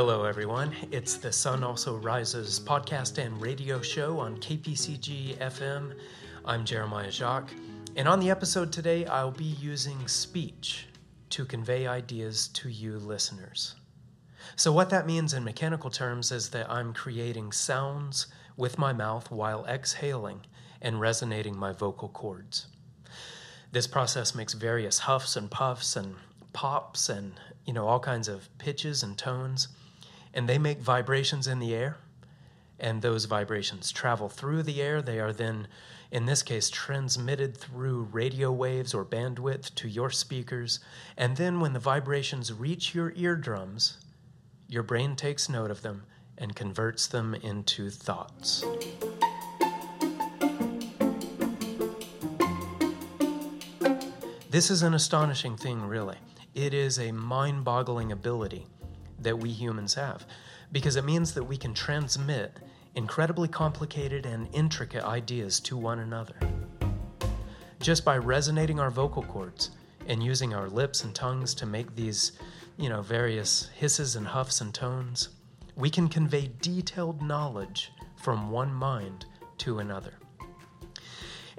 Hello, everyone. It's the Sun Also Rises podcast and radio show on KPCG-FM. I'm Jeremiah Jacques, and on the episode today, I'll be using speech to convey ideas to you listeners. So what that means in mechanical terms is that I'm creating sounds with my mouth while exhaling and resonating my vocal cords. This process makes various huffs and puffs and pops and, all kinds of pitches and tones. And they make vibrations in the air, and those vibrations travel through the air. They are then, in this case, transmitted through radio waves or bandwidth to your speakers. And then when the vibrations reach your eardrums, your brain takes note of them and converts them into thoughts. This is an astonishing thing, really. It is a mind-boggling ability that we humans have, because it means that we can transmit incredibly complicated and intricate ideas to one another just by resonating our vocal cords and using our lips and tongues to make these, various hisses and huffs and tones. We can convey detailed knowledge from one mind to another.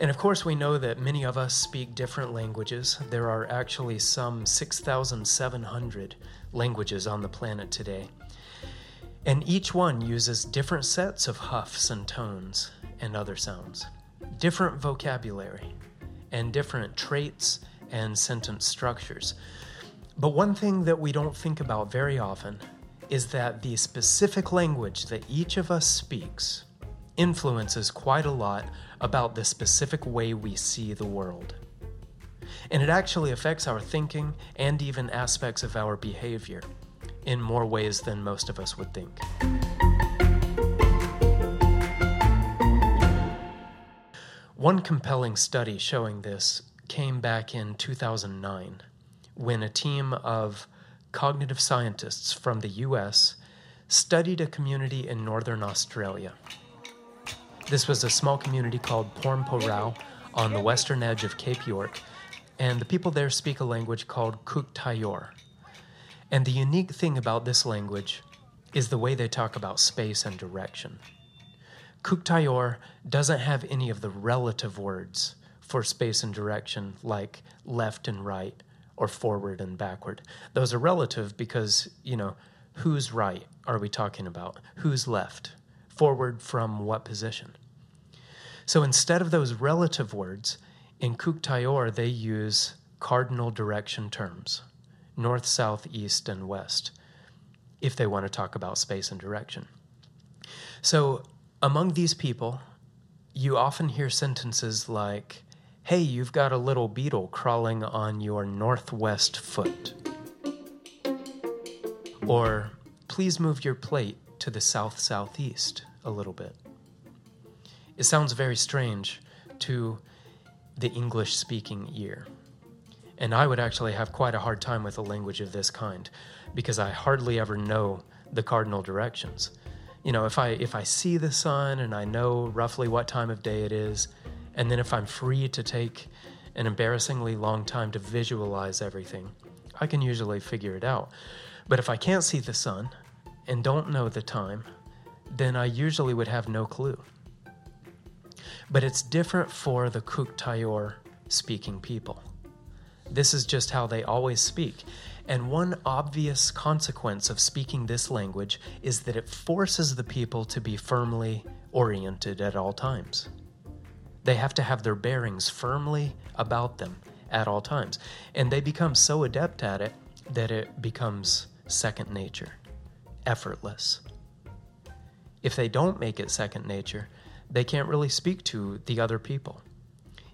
And of course, we know that many of us speak different languages. There are actually some 6,700 languages on the planet today. And each one uses different sets of huffs and tones and other sounds, different vocabulary, and different traits and sentence structures. But one thing that we don't think about very often is that the specific language that each of us speaks influences quite a lot about the specific way we see the world. And it actually affects our thinking and even aspects of our behavior in more ways than most of us would think. One compelling study showing this came back in 2009, when a team of cognitive scientists from the US studied a community in northern Australia. This was a small community called Pormpuraaw on the western edge of Cape York, and the people there speak a language called Kuuk Thaayorre. And the unique thing about this language is the way they talk about space and direction. Kuuk Thaayorre doesn't have any of the relative words for space and direction, like left and right or forward and backward. Those are relative because, who's right are we talking about? Who's left? Forward from what position? So instead of those relative words, in Kuuk Thaayorre they use cardinal direction terms, north, south, east, and west, if they want to talk about space and direction. So among these people, you often hear sentences like, "Hey, you've got a little beetle crawling on your northwest foot," or "Please move your plate to the south-southeast a little bit." It sounds very strange to the English-speaking ear. And I would actually have quite a hard time with a language of this kind, because I hardly ever know the cardinal directions. If I see the sun and I know roughly what time of day it is, and then if I'm free to take an embarrassingly long time to visualize everything, I can usually figure it out. But if I can't see the sun and don't know the time, then I usually would have no clue. But it's different for the Kuuk Thaayorre speaking people. This is just how they always speak. And one obvious consequence of speaking this language is that it forces the people to be firmly oriented at all times. They have to have their bearings firmly about them at all times. And they become so adept at it that it becomes second nature. Effortless. If they don't make it second nature, they can't really speak to the other people.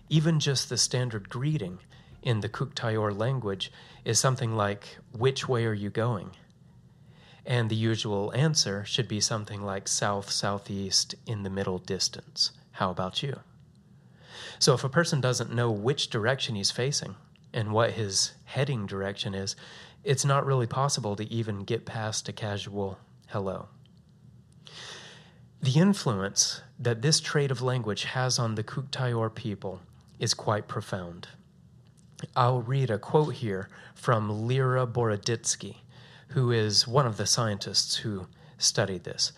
Even just the standard greeting in the Kuuk Thaayorre language is something like, "Which way are you going?" And the usual answer should be something like, "South, southeast, in the middle distance. How about you?" So if a person doesn't know which direction he's facing and what his heading direction is, it's not really possible to even get past a casual hello. The influence that this trait of language has on the Kuuk Thaayorre people is quite profound. I'll read a quote here from Lera Boroditsky, who is one of the scientists who studied this.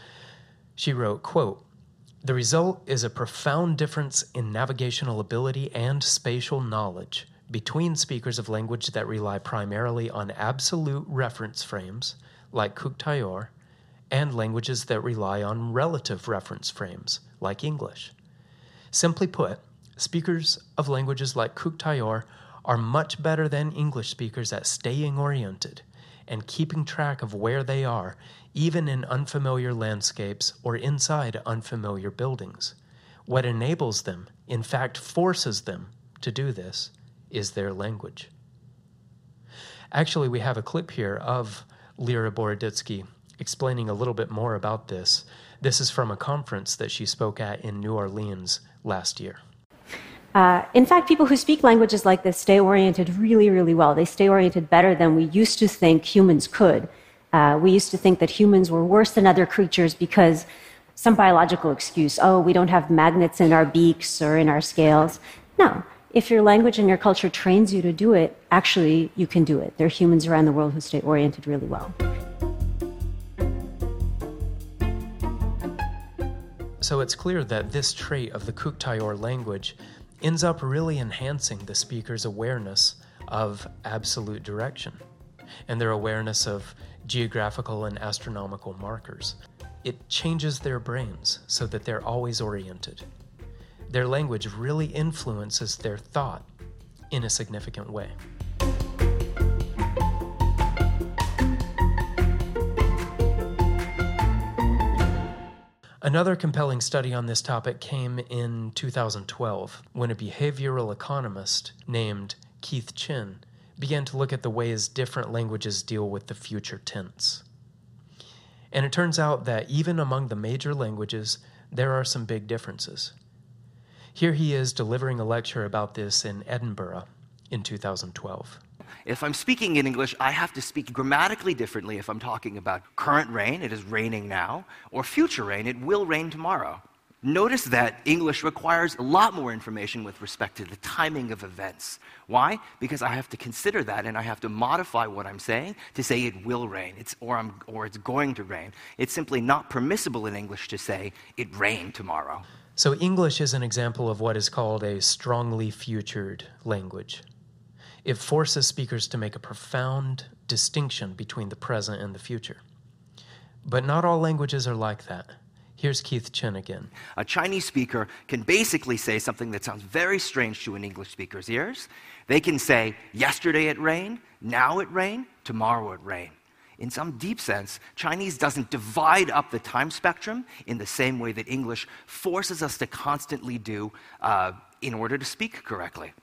She wrote, quote, "The result is a profound difference in navigational ability and spatial knowledge between speakers of language that rely primarily on absolute reference frames, like Kuuk Thaayorre, and languages that rely on relative reference frames, like English. Simply put, speakers of languages like Kuuk Thaayorre are much better than English speakers at staying oriented and keeping track of where they are, even in unfamiliar landscapes or inside unfamiliar buildings. What enables them, in fact forces them, to do this is their language." Actually, we have a clip here of Lera Boroditsky explaining a little bit more about this. This is from a conference that she spoke at in New Orleans last year. In fact, people who speak languages like this stay oriented really, really well. They stay oriented better than we used to think humans could. We used to think that humans were worse than other creatures because some biological excuse, oh, we don't have magnets in our beaks or in our scales. No. If your language and your culture trains you to do it, actually, you can do it. There are humans around the world who stay oriented really well. So it's clear that this trait of the Kuuk Thaayorre language ends up really enhancing the speaker's awareness of absolute direction and their awareness of geographical and astronomical markers. It changes their brains so that they're always oriented. Their language really influences their thought in a significant way. Another compelling study on this topic came in 2012, when a behavioral economist named Keith Chen began to look at the ways different languages deal with the future tense. And it turns out that even among the major languages, there are some big differences. Here he is delivering a lecture about this in Edinburgh in 2012. If I'm speaking in English, I have to speak grammatically differently if I'm talking about current rain, it is raining now, or future rain, it will rain tomorrow. Notice that English requires a lot more information with respect to the timing of events. Why? Because I have to consider that and I have to modify what I'm saying to say it will rain, it's going to rain. It's simply not permissible in English to say it rained tomorrow. So English is an example of what is called a strongly futured language. It forces speakers to make a profound distinction between the present and the future. But not all languages are like that. Here's Keith Chen again. A Chinese speaker can basically say something that sounds very strange to an English speaker's ears. They can say, yesterday it rained, now it rained, tomorrow it rained. In some deep sense, Chinese doesn't divide up the time spectrum in the same way that English forces us to constantly do in order to speak correctly.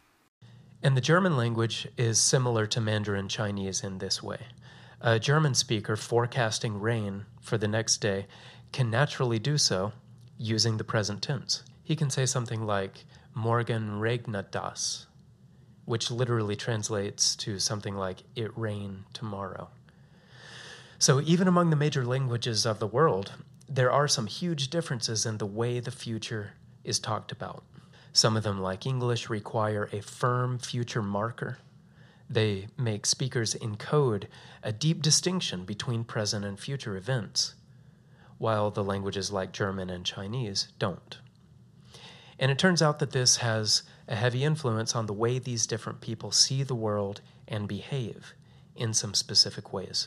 And the German language is similar to Mandarin Chinese in this way. A German speaker forecasting rain for the next day can naturally do so using the present tense. He can say something like, morgen regnet das, which literally translates to something like, it rain tomorrow. So even among the major languages of the world, there are some huge differences in the way the future is talked about. Some of them, like English, require a firm future marker. They make speakers encode a deep distinction between present and future events, while the languages like German and Chinese don't. And it turns out that this has a heavy influence on the way these different people see the world and behave in some specific ways.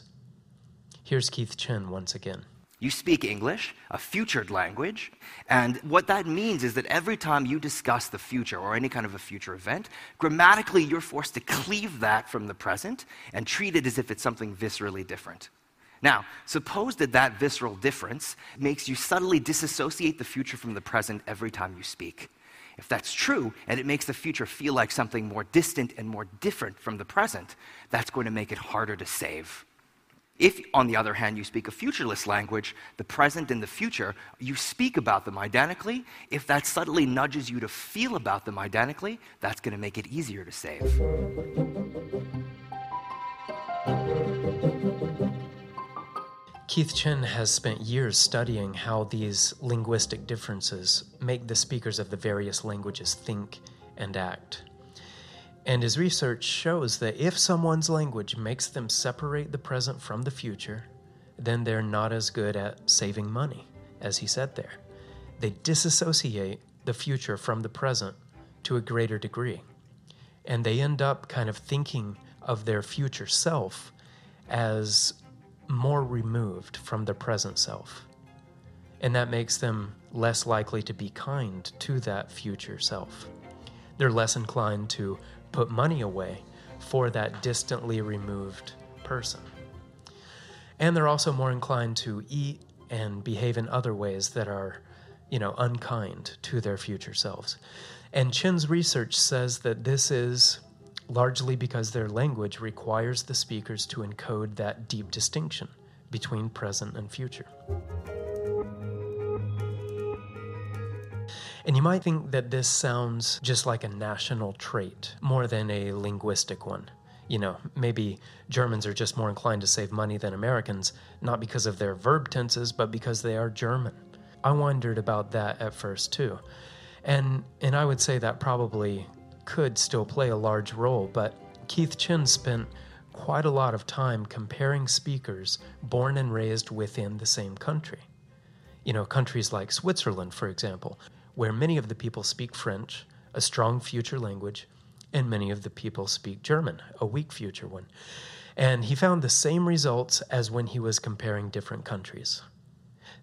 Here's Keith Chen once again. You speak English, a futured language, and what that means is that every time you discuss the future or any kind of a future event, grammatically you're forced to cleave that from the present and treat it as if it's something viscerally different. Now, suppose that that visceral difference makes you subtly disassociate the future from the present every time you speak. If that's true, and it makes the future feel like something more distant and more different from the present, that's going to make it harder to save. If, on the other hand, you speak a futureless language, the present and the future, you speak about them identically. If that subtly nudges you to feel about them identically, that's going to make it easier to save. Keith Chen has spent years studying how these linguistic differences make the speakers of the various languages think and act. And his research shows that if someone's language makes them separate the present from the future, then they're not as good at saving money, as he said there. They disassociate the future from the present to a greater degree. And they end up kind of thinking of their future self as more removed from their present self. And that makes them less likely to be kind to that future self. They're less inclined to put money away for that distantly removed person. And they're also more inclined to eat and behave in other ways that are, unkind to their future selves. And Chen's research says that this is largely because their language requires the speakers to encode that deep distinction between present and future. And you might think that this sounds just like a national trait more than a linguistic one. Maybe Germans are just more inclined to save money than Americans, not because of their verb tenses, but because they are German. I wondered about that at first too. And I would say that probably could still play a large role, but Keith Chen spent quite a lot of time comparing speakers born and raised within the same country. Countries like Switzerland, for example, where many of the people speak French, a strong future language, and many of the people speak German, a weak future one. And he found the same results as when he was comparing different countries.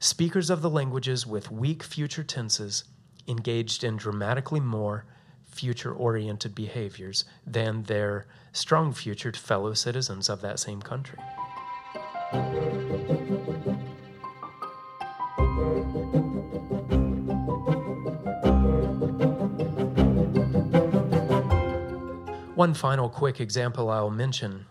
Speakers of the languages with weak future tenses engaged in dramatically more future-oriented behaviors than their strong futured fellow citizens of that same country. One final quick example I'll mention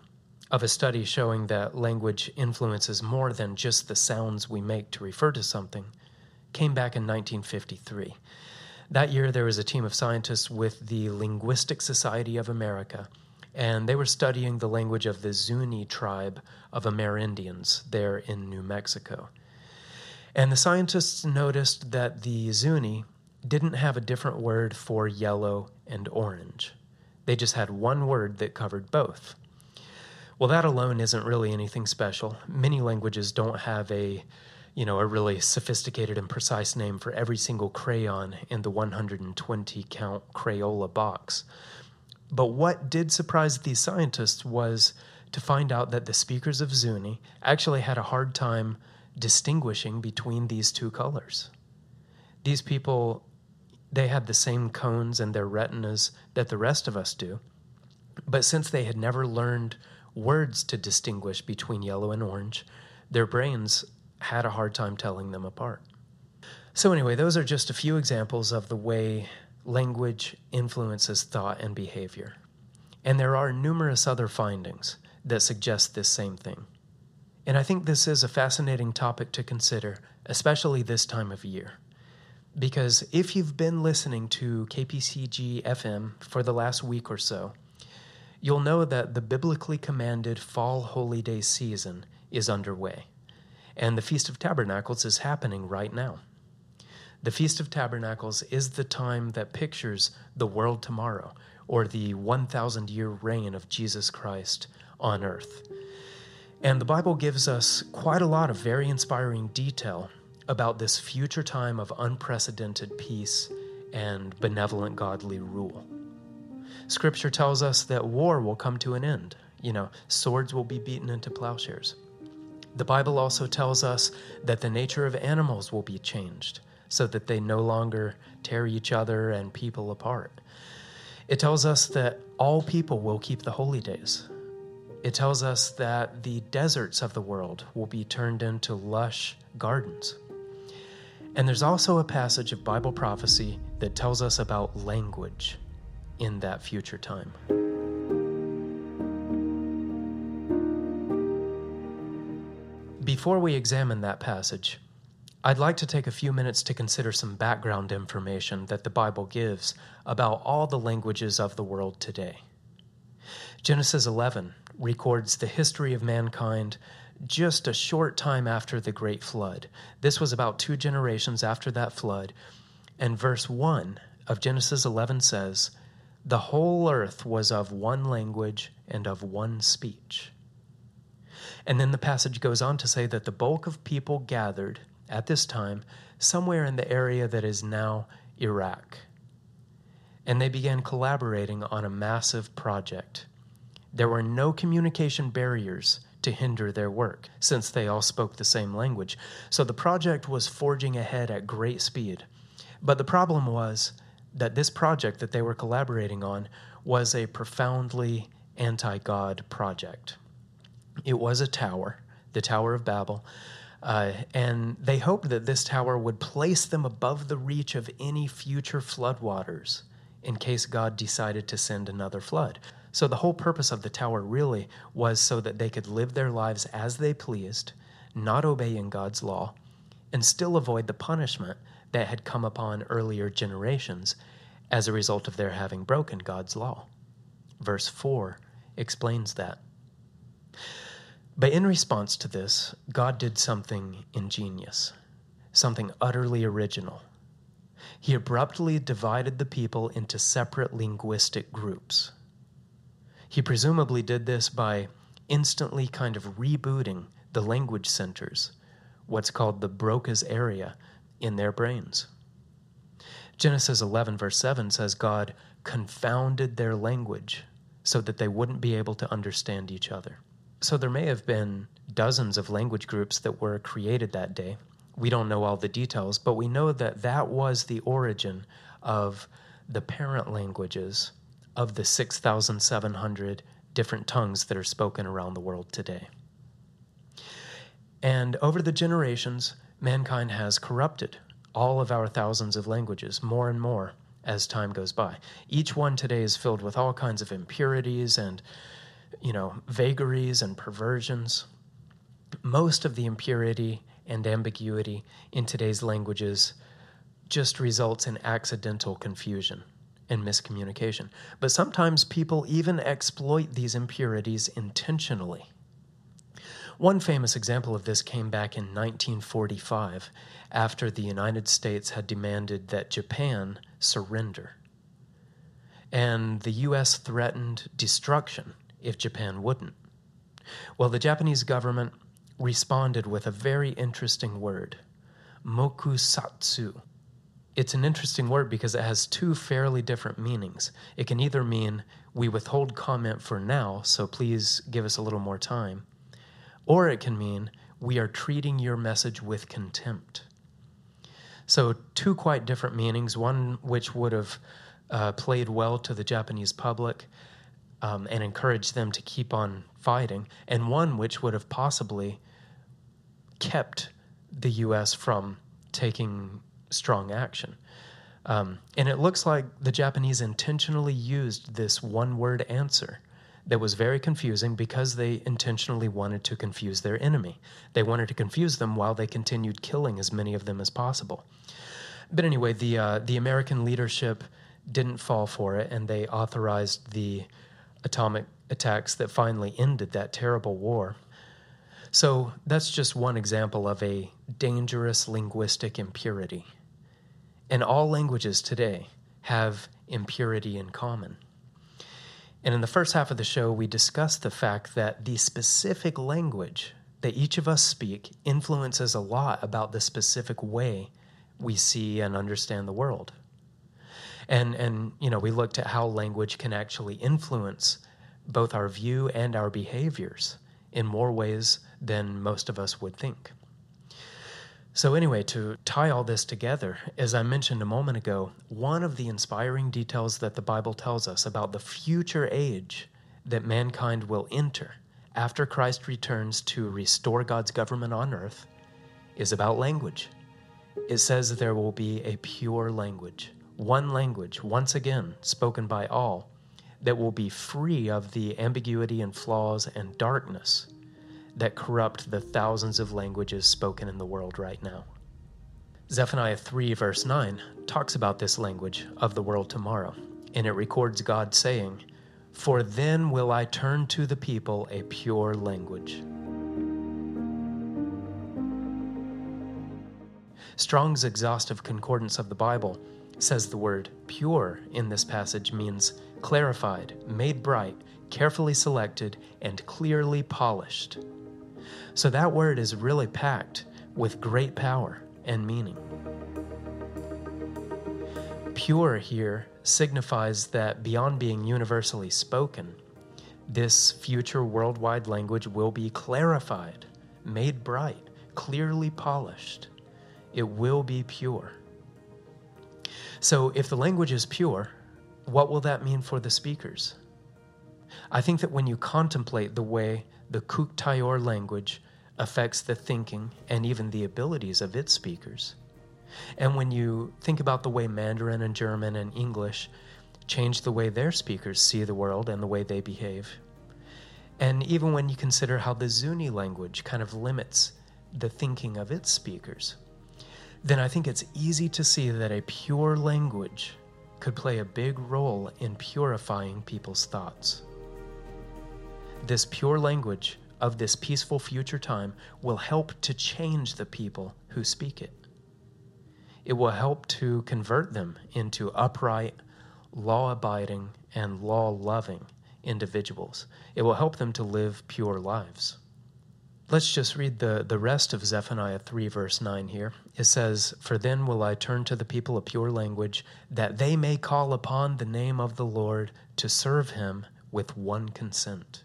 of a study showing that language influences more than just the sounds we make to refer to something came back in 1953. That year, there was a team of scientists with the Linguistic Society of America, and they were studying the language of the Zuni tribe of Amerindians there in New Mexico. And the scientists noticed that the Zuni didn't have a different word for yellow and orange. They just had one word that covered both. Well, that alone isn't really anything special. Many languages don't have a really sophisticated and precise name for every single crayon in the 120-count Crayola box. But what did surprise these scientists was to find out that the speakers of Zuni actually had a hard time distinguishing between these two colors. These people, they had the same cones in their retinas that the rest of us do, but since they had never learned words to distinguish between yellow and orange, their brains had a hard time telling them apart. So anyway, those are just a few examples of the way language influences thought and behavior. And there are numerous other findings that suggest this same thing. And I think this is a fascinating topic to consider, especially this time of year. Because if you've been listening to KPCG-FM for the last week or so, you'll know that the biblically commanded fall holy day season is underway. And the Feast of Tabernacles is happening right now. The Feast of Tabernacles is the time that pictures the world tomorrow, or the 1,000-year reign of Jesus Christ on earth. And the Bible gives us quite a lot of very inspiring detail about this future time of unprecedented peace and benevolent godly rule. Scripture tells us that war will come to an end. Swords will be beaten into plowshares. The Bible also tells us that the nature of animals will be changed so that they no longer tear each other and people apart. It tells us that all people will keep the holy days. It tells us that the deserts of the world will be turned into lush gardens. And there's also a passage of Bible prophecy that tells us about language in that future time. Before we examine that passage, I'd like to take a few minutes to consider some background information that the Bible gives about all the languages of the world today. Genesis 11 records the history of mankind just a short time after the Great Flood. This was about 2 generations after that flood, and verse 1 of Genesis 11 says, The whole earth was of one language and of one speech. And then the passage goes on to say that the bulk of people gathered at this time somewhere in the area that is now Iraq. And they began collaborating on a massive project. There were no communication barriers to hinder their work, since they all spoke the same language. So the project was forging ahead at great speed. But the problem was that this project that they were collaborating on was a profoundly anti-God project. It was a tower, the Tower of Babel, and they hoped that this tower would place them above the reach of any future floodwaters in case God decided to send another flood. So the whole purpose of the tower really was so that they could live their lives as they pleased, not obeying God's law, and still avoid the punishment that had come upon earlier generations as a result of their having broken God's law. Verse 4 explains that. But in response to this, God did something ingenious, something utterly original. He abruptly divided the people into separate linguistic groups. He presumably did this by instantly kind of rebooting the language centers, what's called the Broca's area, in their brains. Genesis 11, verse 7 says God confounded their language so that they wouldn't be able to understand each other. So there may have been dozens of language groups that were created that day. We don't know all the details, but we know that that was the origin of the parent languages of the 6,700 different tongues that are spoken around the world today. And over the generations, mankind has corrupted all of our thousands of languages more and more as time goes by. Each one today is filled with all kinds of impurities and, vagaries and perversions. Most of the impurity and ambiguity in today's languages just results in accidental confusion and miscommunication. But sometimes people even exploit these impurities intentionally. One famous example of this came back in 1945, after the United States had demanded that Japan surrender. And the U.S. threatened destruction if Japan wouldn't. Well, the Japanese government responded with a very interesting word, mokusatsu. It's an interesting word because it has two fairly different meanings. It can either mean, we withhold comment for now, so please give us a little more time, or it can mean, we are treating your message with contempt. So two quite different meanings, one which would have played well to the Japanese public and encouraged them to keep on fighting, and one which would have possibly kept the U.S. from taking strong action. And it looks like the Japanese intentionally used this one-word answer that was very confusing because they intentionally wanted to confuse their enemy. They wanted to confuse them while they continued killing as many of them as possible. But anyway, the American leadership didn't fall for it, and they authorized the atomic attacks that finally ended that terrible war. So that's just one example of a dangerous linguistic impurity. And all languages today have impurity in common. And in the first half of the show, we discussed the fact that the specific language that each of us speak influences a lot about the specific way we see and understand the world. And we looked at how language can actually influence both our view and our behaviors in more ways than most of us would think. So anyway, to tie all this together, as I mentioned a moment ago, one of the inspiring details that the Bible tells us about the future age that mankind will enter after Christ returns to restore God's government on earth is about language. It says there will be a pure language, one language, once again, spoken by all, that will be free of the ambiguity and flaws and darkness that corrupt the thousands of languages spoken in the world right now. Zephaniah 3, verse 9, talks about this language of the world tomorrow, and it records God saying, "For then will I turn to the people a pure language." Strong's exhaustive concordance of the Bible says the word pure in this passage means clarified, made bright, carefully selected, and clearly polished. So that word is really packed with great power and meaning. Pure here signifies that beyond being universally spoken, this future worldwide language will be clarified, made bright, clearly polished. It will be pure. So if the language is pure, what will that mean for the speakers? I think that when you contemplate the way the Kuuk Thaayorre language affects the thinking and even the abilities of its speakers, and when you think about the way Mandarin and German and English change the way their speakers see the world and the way they behave, and even when you consider how the Zuni language kind of limits the thinking of its speakers, then I think it's easy to see that a pure language could play a big role in purifying people's thoughts. This pure language of this peaceful future time will help to change the people who speak it. It will help to convert them into upright, law-abiding, and law-loving individuals. It will help them to live pure lives. Let's just read the rest of Zephaniah 3, verse 9 here. It says, "For then will I turn to the people a pure language, that they may call upon the name of the Lord to serve him with one consent."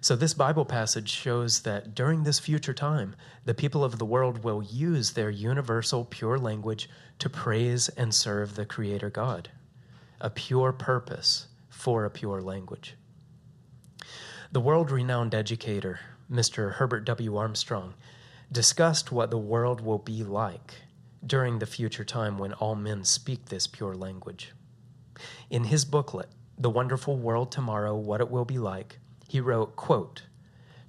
So this Bible passage shows that during this future time, the people of the world will use their universal pure language to praise and serve the Creator God. A pure purpose for a pure language. The world-renowned educator, Mr. Herbert W. Armstrong, discussed what the world will be like during the future time when all men speak this pure language. In his booklet, The Wonderful World Tomorrow, What It Will Be Like, he wrote, quote,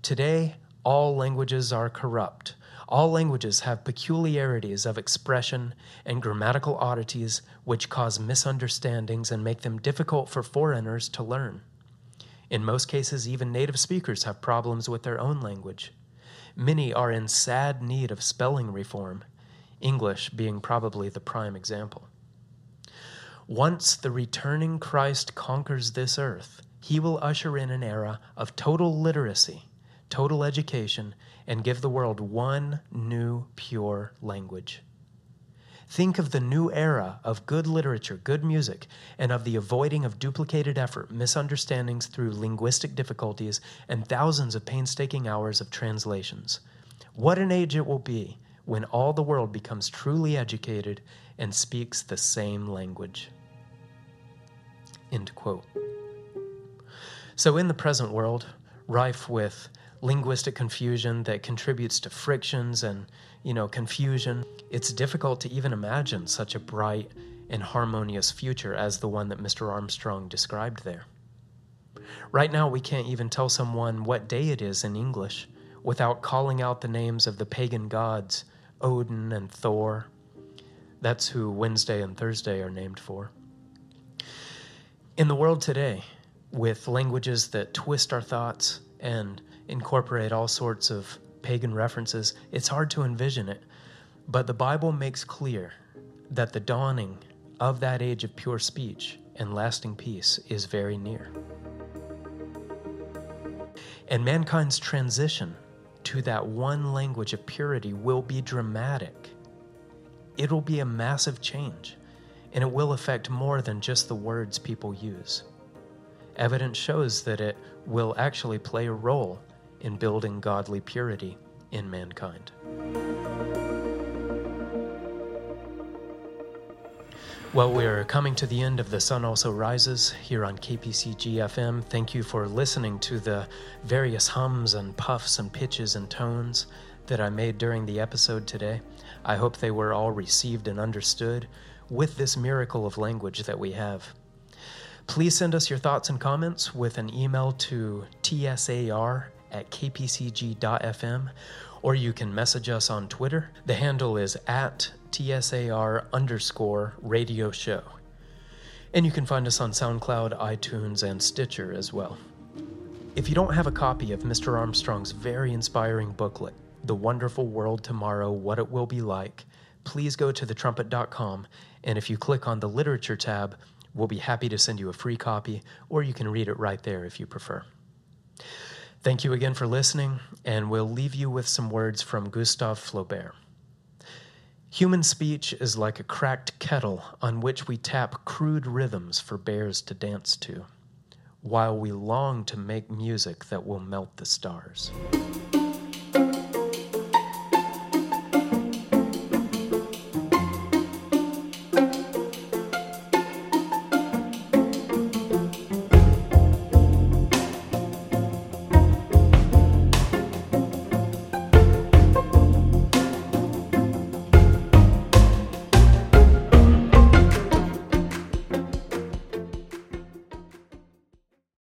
"Today, all languages are corrupt. All languages have peculiarities of expression and grammatical oddities which cause misunderstandings and make them difficult for foreigners to learn. In most cases, even native speakers have problems with their own language. Many are in sad need of spelling reform, English being probably the prime example. Once the returning Christ conquers this earth, he will usher in an era of total literacy, total education, and give the world one new pure language. Think of the new era of good literature, good music, and of the avoiding of duplicated effort, misunderstandings through linguistic difficulties, and thousands of painstaking hours of translations. What an age it will be when all the world becomes truly educated and speaks the same language." End quote. So in the present world, rife with linguistic confusion that contributes to frictions and, confusion, it's difficult to even imagine such a bright and harmonious future as the one that Mr. Armstrong described there. Right now, we can't even tell someone what day it is in English without calling out the names of the pagan gods, Odin and Thor. That's who Wednesday and Thursday are named for. In the world today, with languages that twist our thoughts and incorporate all sorts of pagan references, it's hard to envision it. But the Bible makes clear that the dawning of that age of pure speech and lasting peace is very near. And mankind's transition to that one language of purity will be dramatic. It'll be a massive change, and it will affect more than just the words people use. Evidence shows that it will actually play a role in building godly purity in mankind. Well, we're coming to the end of The Sun Also Rises here on KPCG-FM. Thank you for listening to the various hums and puffs and pitches and tones that I made during the episode today. I hope they were all received and understood with this miracle of language that we have. Please send us your thoughts and comments with an email to tsar@kpcg.fm, or you can message us on Twitter. The handle is @tsar_radio show. And you can find us on SoundCloud, iTunes, and Stitcher as well. If you don't have a copy of Mr. Armstrong's very inspiring booklet, The Wonderful World Tomorrow, What It Will Be Like, please go to thetrumpet.com, and if you click on the literature tab, We'll be happy to send you a free copy, or you can read it right there if you prefer. Thank you again for listening, and we'll leave you with some words from Gustave Flaubert. Human speech is like a cracked kettle on which we tap crude rhythms for bears to dance to, while we long to make music that will melt the stars.